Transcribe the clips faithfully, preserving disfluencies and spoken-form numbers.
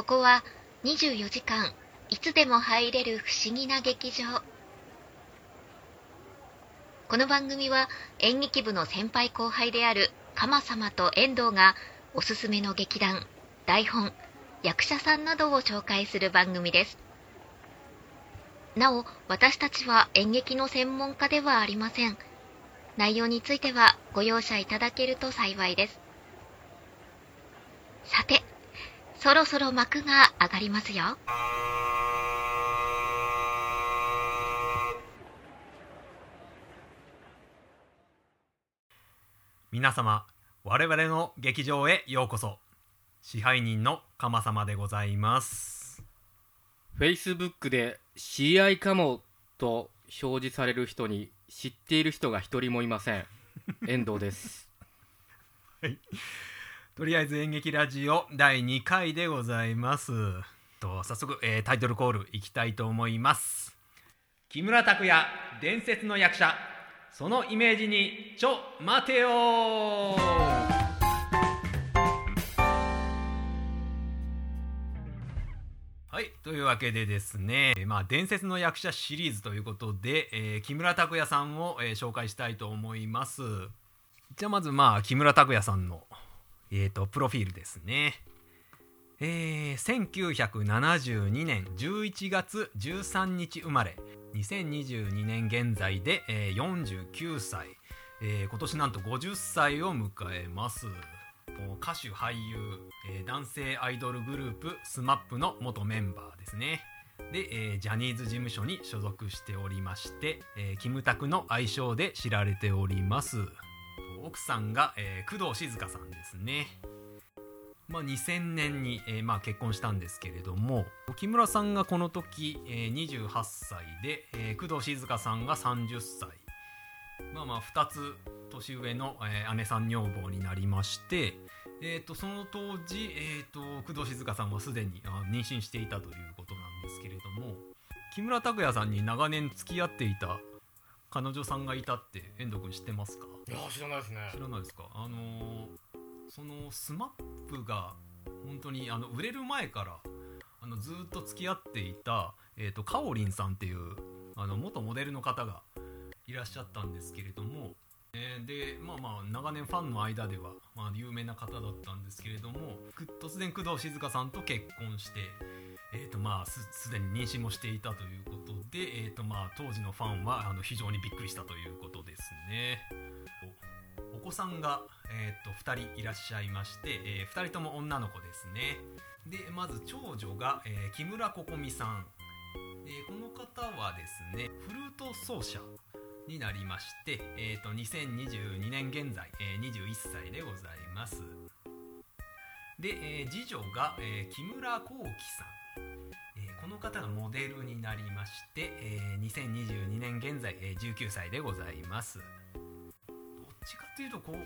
ここはにじゅうよじかんいつでも入れる不思議な劇場。この番組は演劇部の先輩後輩である鎌様と遠藤がおすすめの劇団、台本、役者さんなどを紹介する番組です。なお、私たちは演劇の専門家ではありません。内容についてはご容赦いただけると幸いです。さて、そろそろ幕が上がりますよ。皆様、我々の劇場へようこそ。支配人の鎌様でございます。 Facebook で シーアイ カモと表示される人に知っている人が一人もいません。遠藤です。はい、とりあえず演劇ラジオだいにかいでございます。と早速、えー、タイトルコールいきたいと思います。木村拓哉、伝説の役者、そのイメージにちょ待てよ。はい、というわけでですね、まあ、伝説の役者シリーズということで、えー、木村拓哉さんを、えー、紹介したいと思います。じゃあまず、まあ、木村拓哉さんの、えーと、プロフィールですね。えー、せんきゅうひゃくななじゅうにねんじゅういちがつじゅうさんにち生まれ、にせんにじゅうにねん現在で、えー、よんじゅうきゅうさい、えー、今年なんとごじゅっさいを迎えます。歌手、俳優、えー、男性アイドルグループ スマップ の元メンバーですね。で、えー、ジャニーズ事務所に所属しておりまして、えー、キムタクの愛称で知られております。奥さんが、えー、工藤静香さんですね。まあ、にせんねんに、えーまあ、結婚したんですけれども、木村さんがこの時、えー、にじゅうはっさいで、えー、工藤静香さんがさんじゅっさい、まあまあふたつ年上の、えー、姉さん女房になりまして、えー、とその当時、えー、と工藤静香さんはすでに妊娠していたということなんですけれども、木村拓哉さんに長年付き合っていた彼女さんがいたって遠藤君知ってますか？いや、知らないですね。知らないですか。あのー、そのスマップが本当にあの売れる前からあのずっと付き合っていた、えー、とかおりんさんっていうあの元モデルの方がいらっしゃったんですけれども、えー、でまあまあ長年ファンの間では、まあ、有名な方だったんですけれども、突然工藤静香さんと結婚して、えーとまあ、す, すでに妊娠もしていたということで、えーとまあ、当時のファンはあの非常にびっくりしたということですね。 お, お子さんが、えー、とふたりいらっしゃいまして、えー、ふたりとも女の子ですね。でまず長女が、えー、木村ここみさん、えー、この方はですねフルート奏者になりまして、えー、とにせんにじゅうにねん現在、えー、にじゅういっさいでございます。で、えー、次女が、えー、木村こうきさん、えー、この方がモデルになりまして、えー、にせんにじゅうにねん現在、えー、じゅうきゅうさいでございます。どっちかというとこう、こ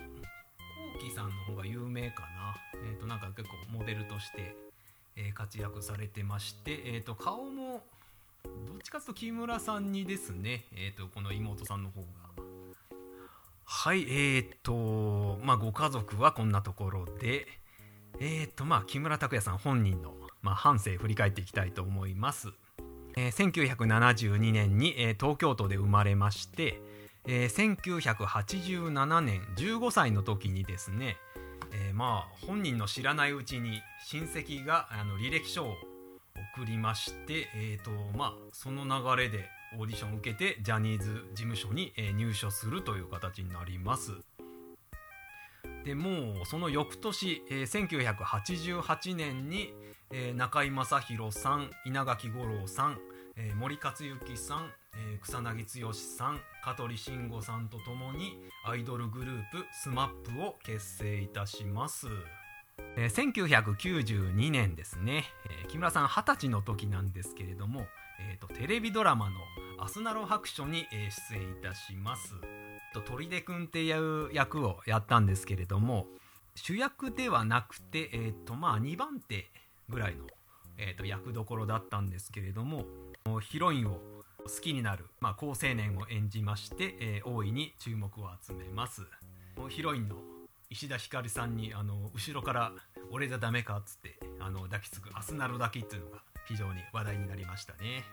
うきさんの方が有名かな。えー、となんか結構モデルとして、えー、活躍されてまして、えー、と顔もどっちかというと木村さんにですね、えー、とこの妹さんの方がはい、えーとまあ、ご家族はこんなところで、えーとまあ、木村拓哉さん本人の、まあ、半生振り返っていきたいと思います。えー、せんきゅうひゃくななじゅうにねんに、えー、東京都で生まれまして、えー、せんきゅうひゃくはちじゅうななねんじゅうごさいの時にですね、えーまあ、本人の知らないうちに親戚があの履歴書を送りまして、えーとまあ、その流れでオーディションを受けてジャニーズ事務所に、えー、入所するという形になります。でもうその翌年、えー、せんきゅうひゃくはちじゅうはちねんに、えー、中居正広さん、稲垣吾郎さん、えー、森克行さん、えー、草なぎ剛さん、香取慎吾さんとともにアイドルグループ スマップ を結成いたします。えー、せんきゅうひゃくきゅうじゅうにねんですね、えー、木村さんはたちの時なんですけれども、えー、とテレビドラマのアスナロ白書に、えー、出演いたします。と鳥出くんっていう役をやったんですけれども、主役ではなくて、えーとまあ、にばんてぐらいの、えー、と役どころだったんですけれども、ヒロインを好きになる、まあ、好青年を演じまして、えー、大いに注目を集めます。ヒロインの石田ひかりさんにあの後ろから俺じゃダメかっつってあの抱きつくアスナロ抱きっていうのが非常に話題になりましたね。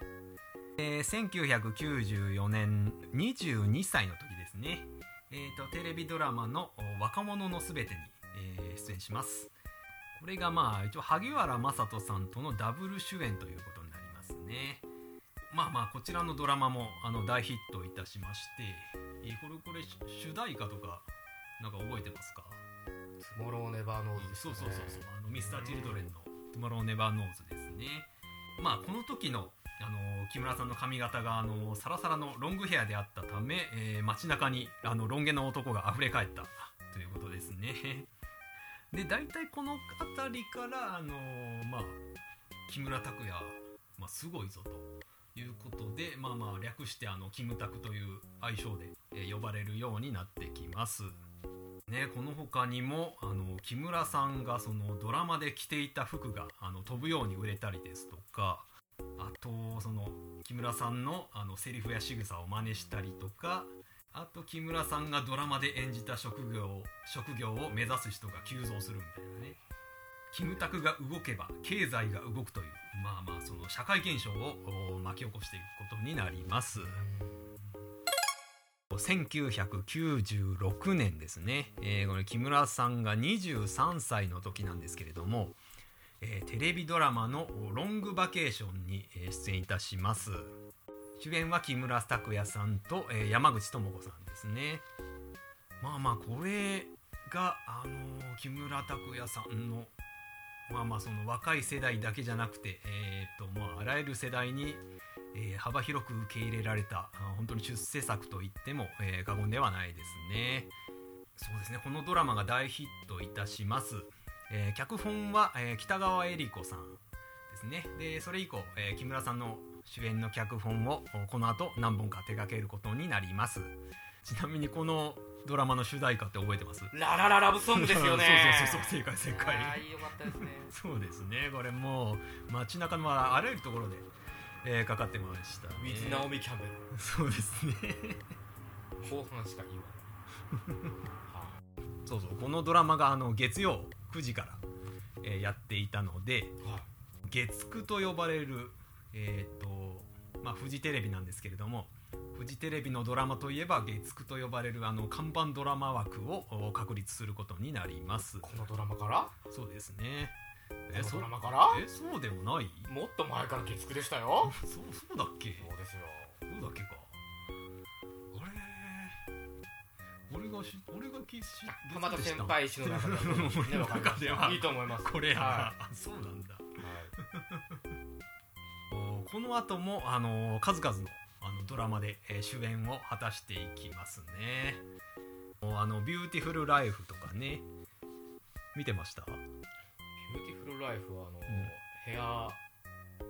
えー、せんきゅうひゃくきゅうじゅうよねんにじゅうにさいの時ですね、えー、とテレビドラマの若者のすべてに、えー、出演します。これがまあ一応萩原正人さんとのダブル主演ということになりますね。まあまあこちらのドラマもあの大ヒットいたしまして、えー、これこれ主題歌とかなんか覚えてますか？トゥモローネバーノーズですね。そうそうそうそう、あのミスターチルドレンのトゥモローネバーノーズですね。まあこの時のあの木村さんの髪型があのサラサラのロングヘアであったため、えー、街中にあのロン毛の男があふれ返ったということですね。で大体この辺りからあのまあ木村拓哉、まあ、すごいぞということで、まあまあ略してあのキムタクという愛称で、えー、呼ばれるようになってきます。ね、この他にもあの木村さんがそのドラマで着ていた服があの飛ぶように売れたりですとか、あとその木村さんのあのセリフや仕草を真似したりとか、あと木村さんがドラマで演じた職業を職業を目指す人が急増するみたいなね。キムタクが動けば経済が動くという、まあまあその社会現象を巻き起こしていくことになります。せんきゅうひゃくきゅうじゅうろくねんですね、えー、これ木村さんがにじゅうさんさいの時なんですけれども、えー、テレビドラマのロングバケーションに出演いたします。主演は木村拓哉さんと、えー、山口智子さんですね。まあまあこれが、あのー、木村拓哉さんのまあまあその若い世代だけじゃなくて、えーとまあ、あらゆる世代にえー、幅広く受け入れられた本当に出世作と言っても、えー、過言ではないですね。そうですね、このドラマが大ヒットいたします。えー、脚本は、えー、北川恵理子さんですね。でそれ以降、えー、木村さんの主演の脚本をこの後何本か手掛けることになります。ちなみにこのドラマの主題歌って覚えてます？ララララブソングですよね。そうそうそう、正解正解。あー、よかったですね。そうですね、これもう街中のあらゆるところでえー、かかってましたね。水ナオミキャメル。そうですね。後半しか言わない。はあ、そうそう、このドラマがあの月曜くじから、えー、やっていたので、はあ、月くと呼ばれる、えーとまあ、フジテレビなんですけれども、フジテレビのドラマといえば月くと呼ばれるあの看板ドラマ枠を確立することになります。このドラマから？そうですね。えドラマからえそうでもない、もっと前から月くでしたよ。そうそうだっけ？そうですよ。そうだっけか。あれ俺がし俺がきしたまた先輩一の中では分かりました。いいと思います。これや、はい、そうなんだ。はい、この後もあの数々のあのドラマで、えー、主演を果たしていきますね。あのビューティフルライフとかね、見てました？ビューティフルライフはあの、うん、ヘア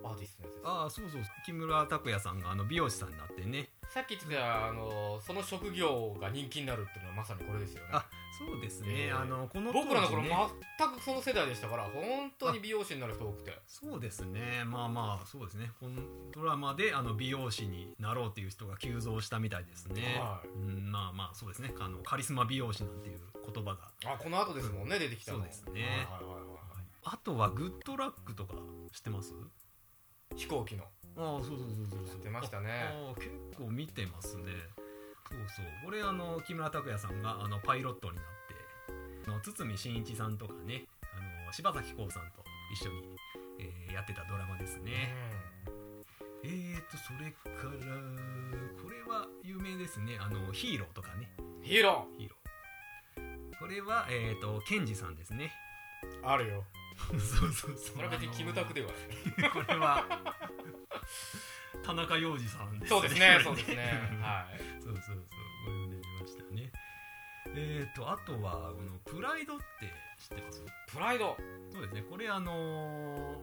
アーティストのやつです。ああ、そうそう。木村拓哉さんがあの美容師さんになってね。さっき言ってたあのその職業が人気になるっていうのはまさにこれですよね。あ、そうですね。えー、あのこの当時、ね、僕らの頃全くその世代でしたから、本当に美容師になる人多くて。そうですね。まあまあそうですね。このドラマであの美容師になろうっていう人が急増したみたいですね。はい、うん、まあまあそうですね。あのカリスマ美容師なんていう言葉が。あ、この後ですもんね、出てきたの。そうですね。はいはいはいはい。あとはグッドラックとか知ってます？飛行機の。ああ、そうそうそうそう。知ってましたね。ああ、結構見てますね。そうそう。これあの木村拓哉さんがあのパイロットになって、あの堤真一さんとかね、あの柴咲コウさんと一緒に、えー、やってたドラマですね。うん、えーとそれからこれは有名ですね。あのヒーローとかね。ヒーロー。ヒーロー。これはえーとケンジさんですね。あるよ。そうそうそう。これは別にキムタクではない。これは田中洋次さんですね。そうですね。そうですね。はい。そうそうそう。これも出ましたね。えっとあとはこのプライドって知ってます？プライド。そうですね。これあの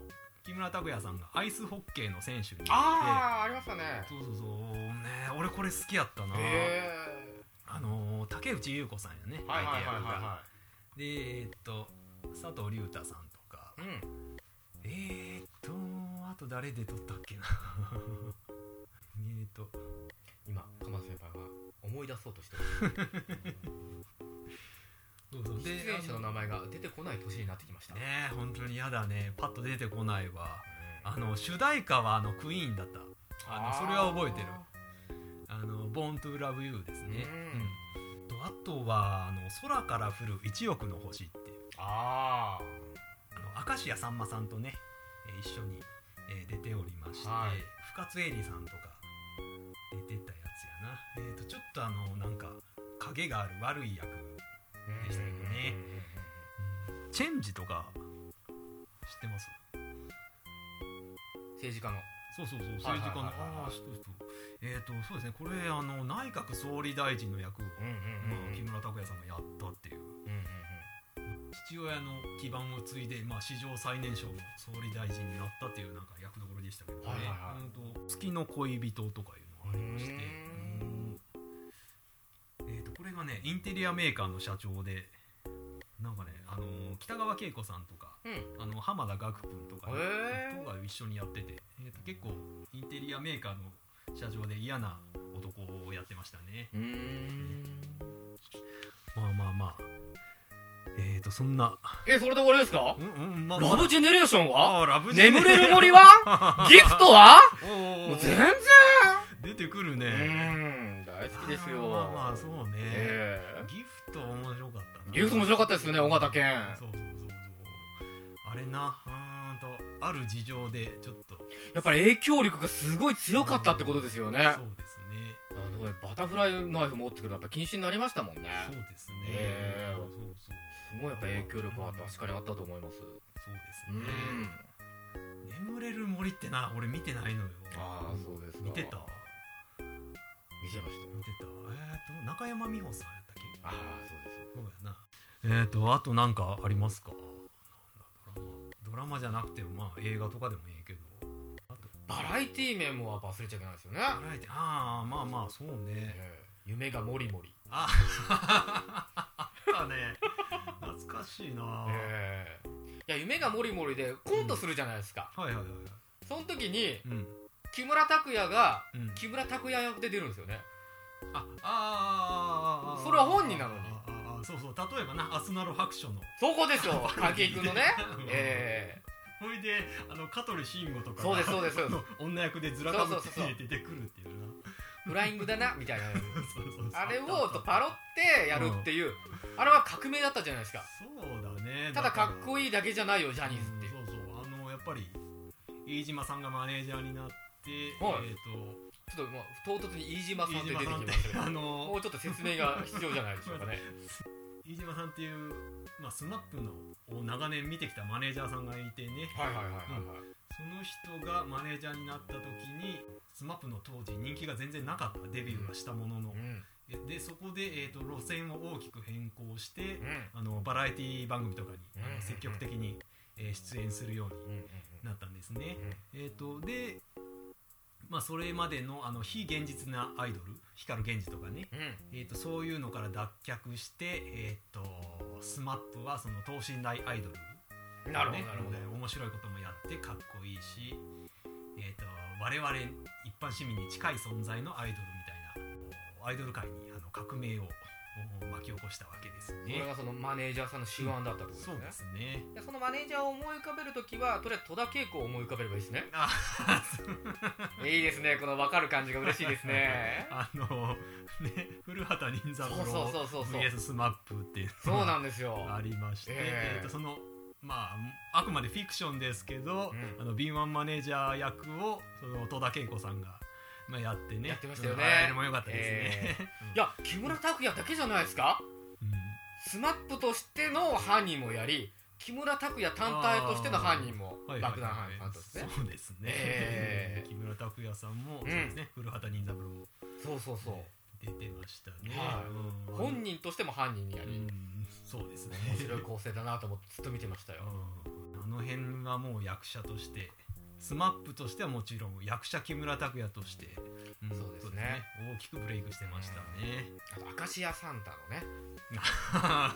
木村拓哉さんがアイスホッケーの選手になって。ああ、ありましたね。そうそうそう。ね、俺これ好きやったな。ええ。あの竹内優子さんやね。はいはいはいはい。でえっと佐藤隆太さん。うん、えーっとあと誰で撮ったっけな。えーっと今鎌田先輩が思い出そうとしてる。そうそうで出演者の名前が出てこない年になってきましたね。え本当にやだね、パッと出てこないわ。あの主題歌はあのクイーンだった。あのそれは覚えてる。あの Born to Love You ですね、うん、とあとはあの空から降るいちおくの星っていう、ああの明石家さんまさんとね、え一緒に、え出ておりまして、はい、深津絵里さんとか出てたやつやな、えー、とちょっとあのなんか影がある悪い役でしたけどね、うん、チェンジとか知ってます？政治家のそうそうそう政治家のああそうそうそうですね、これあの内閣総理大臣の役を、うんうんうんうん、まあ、木村拓哉さんがやったっていう、うんうんうん、父親の基盤を継いで、まあ、史上最年少の総理大臣になったっていうなんか役どころでしたけどね、はいはいはい、と月の恋人とかいうのがありまして、うん、えー、とこれがねインテリアメーカーの社長でなんかね、あのー、北川景子さんとか、うん、あの浜田岳君とか、ね、えー、とが一緒にやってて、えー、と結構インテリアメーカーの社長で嫌な男をやってましたね。うーん、まあまあまあ、えーとそんなえそれで終わりですか、うんうん、まあまあ、ラブジェネレーションはラブジェネレーション眠れる森はギフトはもう全然出てくるね。うん、大好きですよ。まあまあそうね、えー、ギフト面白かったな。ギフト面白かったですよね、尾形健。そうそうそうそう、あれな、うんとある事情でちょっとやっぱり影響力がすごい強かったってことですよね。そうですね。あのバタフライナイフ持ってくるのやっぱ禁止になりましたもんね。そうですね、えー、そうそうそう、すごいやっぱ影響力は確かにあったと思います。そうですね、うん、眠れる森ってな、俺見てないのよ。ああそうですか。見てた見てました見てた、えーと中山美穂さんやったっけ。ああそうですそうやな。えーとあとなんかありますか？ドラマドラマじゃなくてもまあ映画とかでもいいけど、あとバラエティ面も忘れちゃいけないですよね。バラエティ、ああまあまあそうね、えー、夢がもりもり、ああったね懐かしいな、えー、いや夢がもりもりでコントするじゃないですか、うん、はいはいはい、その時に、うん、木村拓哉が、うん、木村拓哉役で出るんですよね。あああそれは本人なのに。ああそうそう、例えばな、アスナロ白書のそこですよ、筧君のねええー、ほいであの香取慎吾とか、そうですそうですそうです女役でずらかぶって出てくるっていうな、フライングだなみたいなそうそうそう、あれをパロってやるっていう、うん、あれは革命だったじゃないですか。そうだね、ただかっこいいだけじゃないよジャニーズって、うん、そうそう、あのやっぱり飯島さんがマネージャーになってで、はい、えー、とちょっと、まあ、唐突に飯島さんって出てきましたけど、あのー、もうちょっと説明が必要じゃないでしょうかね飯島さんっていう、まあ、スマップ を長年見てきたマネージャーさんがいてね、はいはいはいはい、うん、その人がマネージャーになった時に スマップ の当時人気が全然なかった、デビューはしたものの、うん、でそこで、えー、と路線を大きく変更して、うん、あのバラエティ番組とかに、うん、あの積極的に、えー、出演するようになったんですね、うんうん、えー、とでまあ、それまで の, あの非現実なアイドル光源氏とかね、うん、えー、とそういうのから脱却して、えー、と スマップ はその等身大アイドル、ね、なるほどなるほど、面白いこともやってかっこいいし、えー、と我々一般市民に近い存在のアイドルみたいなアイドル界にあの革命を巻き起こしたわけですね。これがそのマネージャーさんの手腕だったということですね、うん、そうですね。でそのマネージャーを思い浮かべるときはとりあえず戸田恵子を思い浮かべればいいですね。あいいですね、この分かる感じが嬉しいですねあのね、古畑任三郎 ブイエス スマップっていうのがありまして、えーえー、とそのまああくまでフィクションですけど、うん、あの敏腕マネージャー役をその戸田恵子さんがまあ、やってねやってましたよね。あれも良かったですね、えー、いや木村拓哉だけじゃないですか、うん、スマップとしての犯人もやり木村拓哉単体としての犯人も、はいはいはい、爆弾犯人として、そうですね、えー、木村拓哉さんも、うん、そうですね、古畑任三郎もそうそうそう出てましたね、はい、うん、本人としても犯人にやり、うん、そうですね、面白い構成だなと思ってずっと見てましたよ、うん、あの辺はもう役者としてスマップとしてはもちろん役者木村拓哉として、うん、そうです ね, ね大きくブレイクしてましたね、うん、あと明石家サンタのねなんか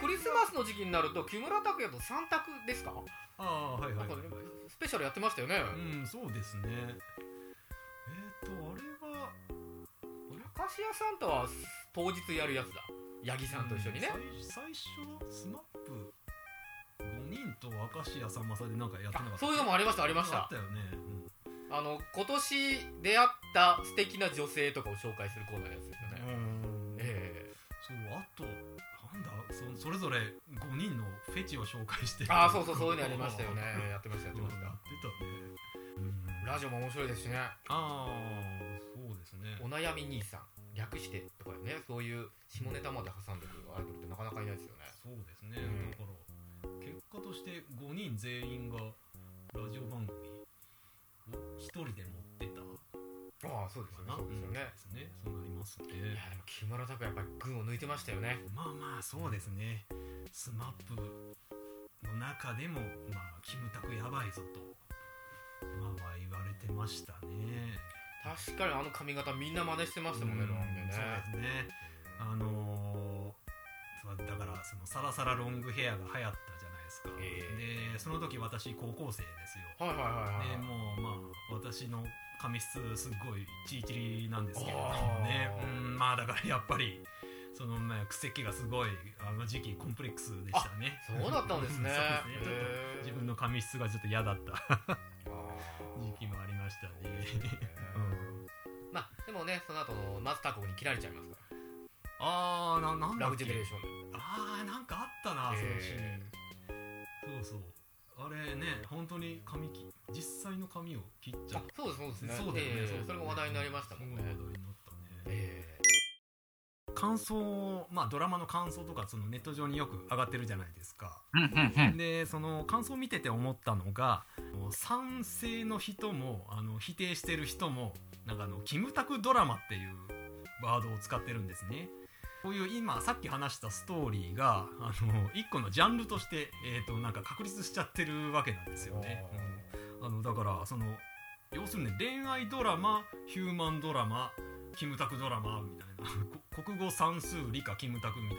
クリスマスの時期になると木村拓哉とサンタクですか、ああはいはい、はい、スペシャルやってましたよね。うん、そうですね、えっ、ー、とあれは明石家サンタは当日やるやつだ、八木さんと一緒にね、うん、最, 最初スマップごにんと明石家さんまさんでなんかやってなかった？そういうのもありました、ありました、あったよね、うん、あの今年出会った素敵な女性とかを紹介するコーナーのやつですよね。うん、えー、そうあとなんだ そ, それぞれごにんのフェチを紹介してる。ああそうそうそういうのありましたよね。やってましたやってました、やってたね、うん、ラジオも面白いですしね。ああそうですね。お悩み兄さん略してとかね、そういう下ネタまで挟んでくるアイドルってなかなかいないですよね。そうですね、うん、だから結果としてごにん全員がラジオ番組をひとりで持ってた。ああそうですよね、そうですよね、うん、ね、そうなりますね。いやでも木村拓哉やっぱり群を抜いてましたよね。まあまあそうですね。スマップの中でもまあキムタクやばいぞとまあ言われてましたね。確かにあの髪型みんな真似してましたもんね、うん、ロングね。そうですね。あのー、だからそのサラサラロングヘアが流行ったじゃないですか。えー、でその時私高校生ですよ。はいはいはいはい。でもうまあ私の髪質すっごいチリチリなんですけれどもね、うん、まあだからやっぱりそのまあ癖気がすごいあの時期コンプレックスでしたね。そうだったんですね。そうですね、ちょっと自分の髪質がちょっと嫌だった時期もありましたね。うん、まあでもねその後の松たか子に切られちゃいますから。あーななんだっけラブジェネレーションで。あーなんかあったな、そのシーン。そうそうあれね、本当に髪切実際の髪を切っちゃう。そうですそうですね。そうだよね、えー、そうだよね。それも話題になりましたもんね。話題になったね。えー、感想、まあドラマの感想とかそのネット上によく上がってるじゃないですか。でその感想を見てて思ったのが、賛成の人もあの否定してる人もなんかあのキムタクドラマっていうワードを使ってるんですね。こういう今さっき話したストーリーがあの一個のジャンルとして、えー、となんか確立しちゃってるわけなんですよね。あのだからその要するに恋愛ドラマ、ヒューマンドラマ、キムタクドラマみたいな国語算数理科キムタクみたい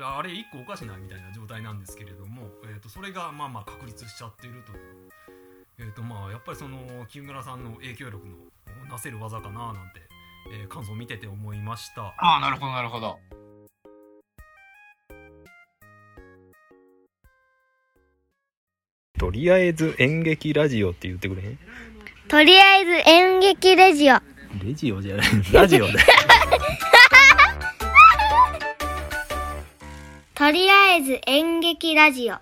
なあれ一個おかしないみたいな状態なんですけれども、えー、とそれがまあまあ確立しちゃってるという、えー、とまあやっぱりその木村さんの影響力のなせる技かななんてえー、感想を見てて思いました。ああなるほどなるほど。とりあえず演劇ラジオって言ってくれへん？とりあえず演劇レジオレジオじゃないラジオだよとりあえず演劇ラジオ。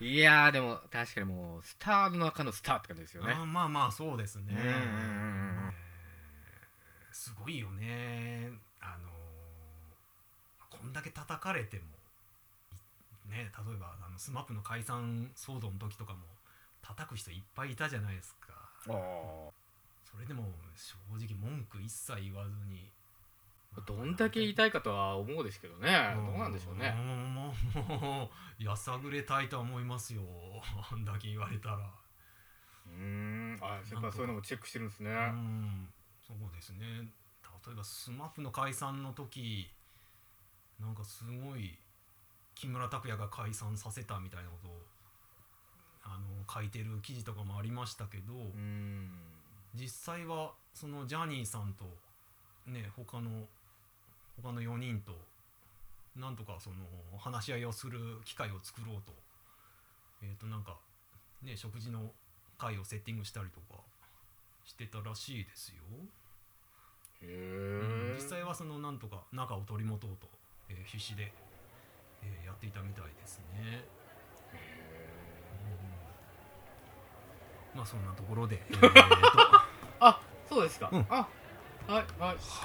いやーでも確かにもうスターの中のスターって感じですよね。あまあまあそうですね。うんうんうん、すごいよね。あのー、こんだけ叩かれてもね、例えばあのスマップの解散騒動の時とかも叩く人いっぱいいたじゃないですか。あそれでも正直文句一切言わずに、まあ、どんだけ言いたいかとは思うですけどね。どうなんでしょうね。もうもうやさぐれたいと思いますよあんだけ言われたら。うーんあやっぱそういうのもチェックしてるんですね。うんそうですね。例えばスマップの解散の時なんかすごい木村拓哉が解散させたみたいなことをあの書いてる記事とかもありましたけど、うーん実際はそのジャニーさんとね他の他のよにんとなんとかその話し合いをする機会を作ろうとえっとなんかね食事の会をセッティングしたりとかしてたらしいですよ。へー、うん、実際はそのなんとか仲を取り持とうと、えー、必死で、えー、やっていたみたいですね。へー、うん、まあそんなところで、えー、っとあそうですか、うん、あはいはい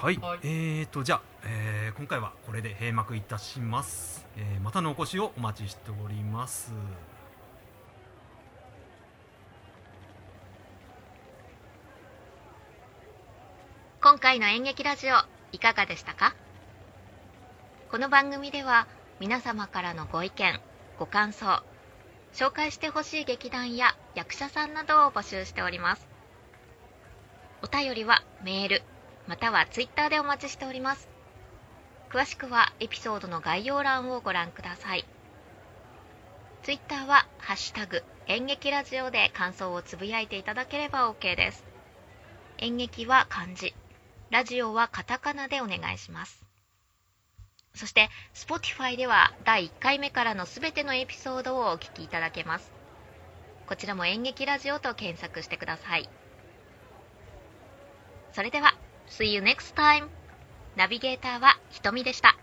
はい、はい、えー、っとじゃあ、えー、今回はこれで閉幕いたします。えー、またのお越しをお待ちしております。今回の演劇ラジオいかがでしたか？この番組では皆様からのご意見、ご感想、紹介してほしい劇団や役者さんなどを募集しております。お便りはメール、またはツイッターでお待ちしております。詳しくはエピソードの概要欄をご覧ください。ツイッターはハッシュタグ演劇ラジオで感想をつぶやいていただければ OK です。演劇は漢字。ラジオはカタカナでお願いします。そして Spotify ではだいいっかいめからのすべてのエピソードをお聞きいただけます。こちらも演劇ラジオと検索してください。それでは See you next time。 ナビゲーターはひとみでした。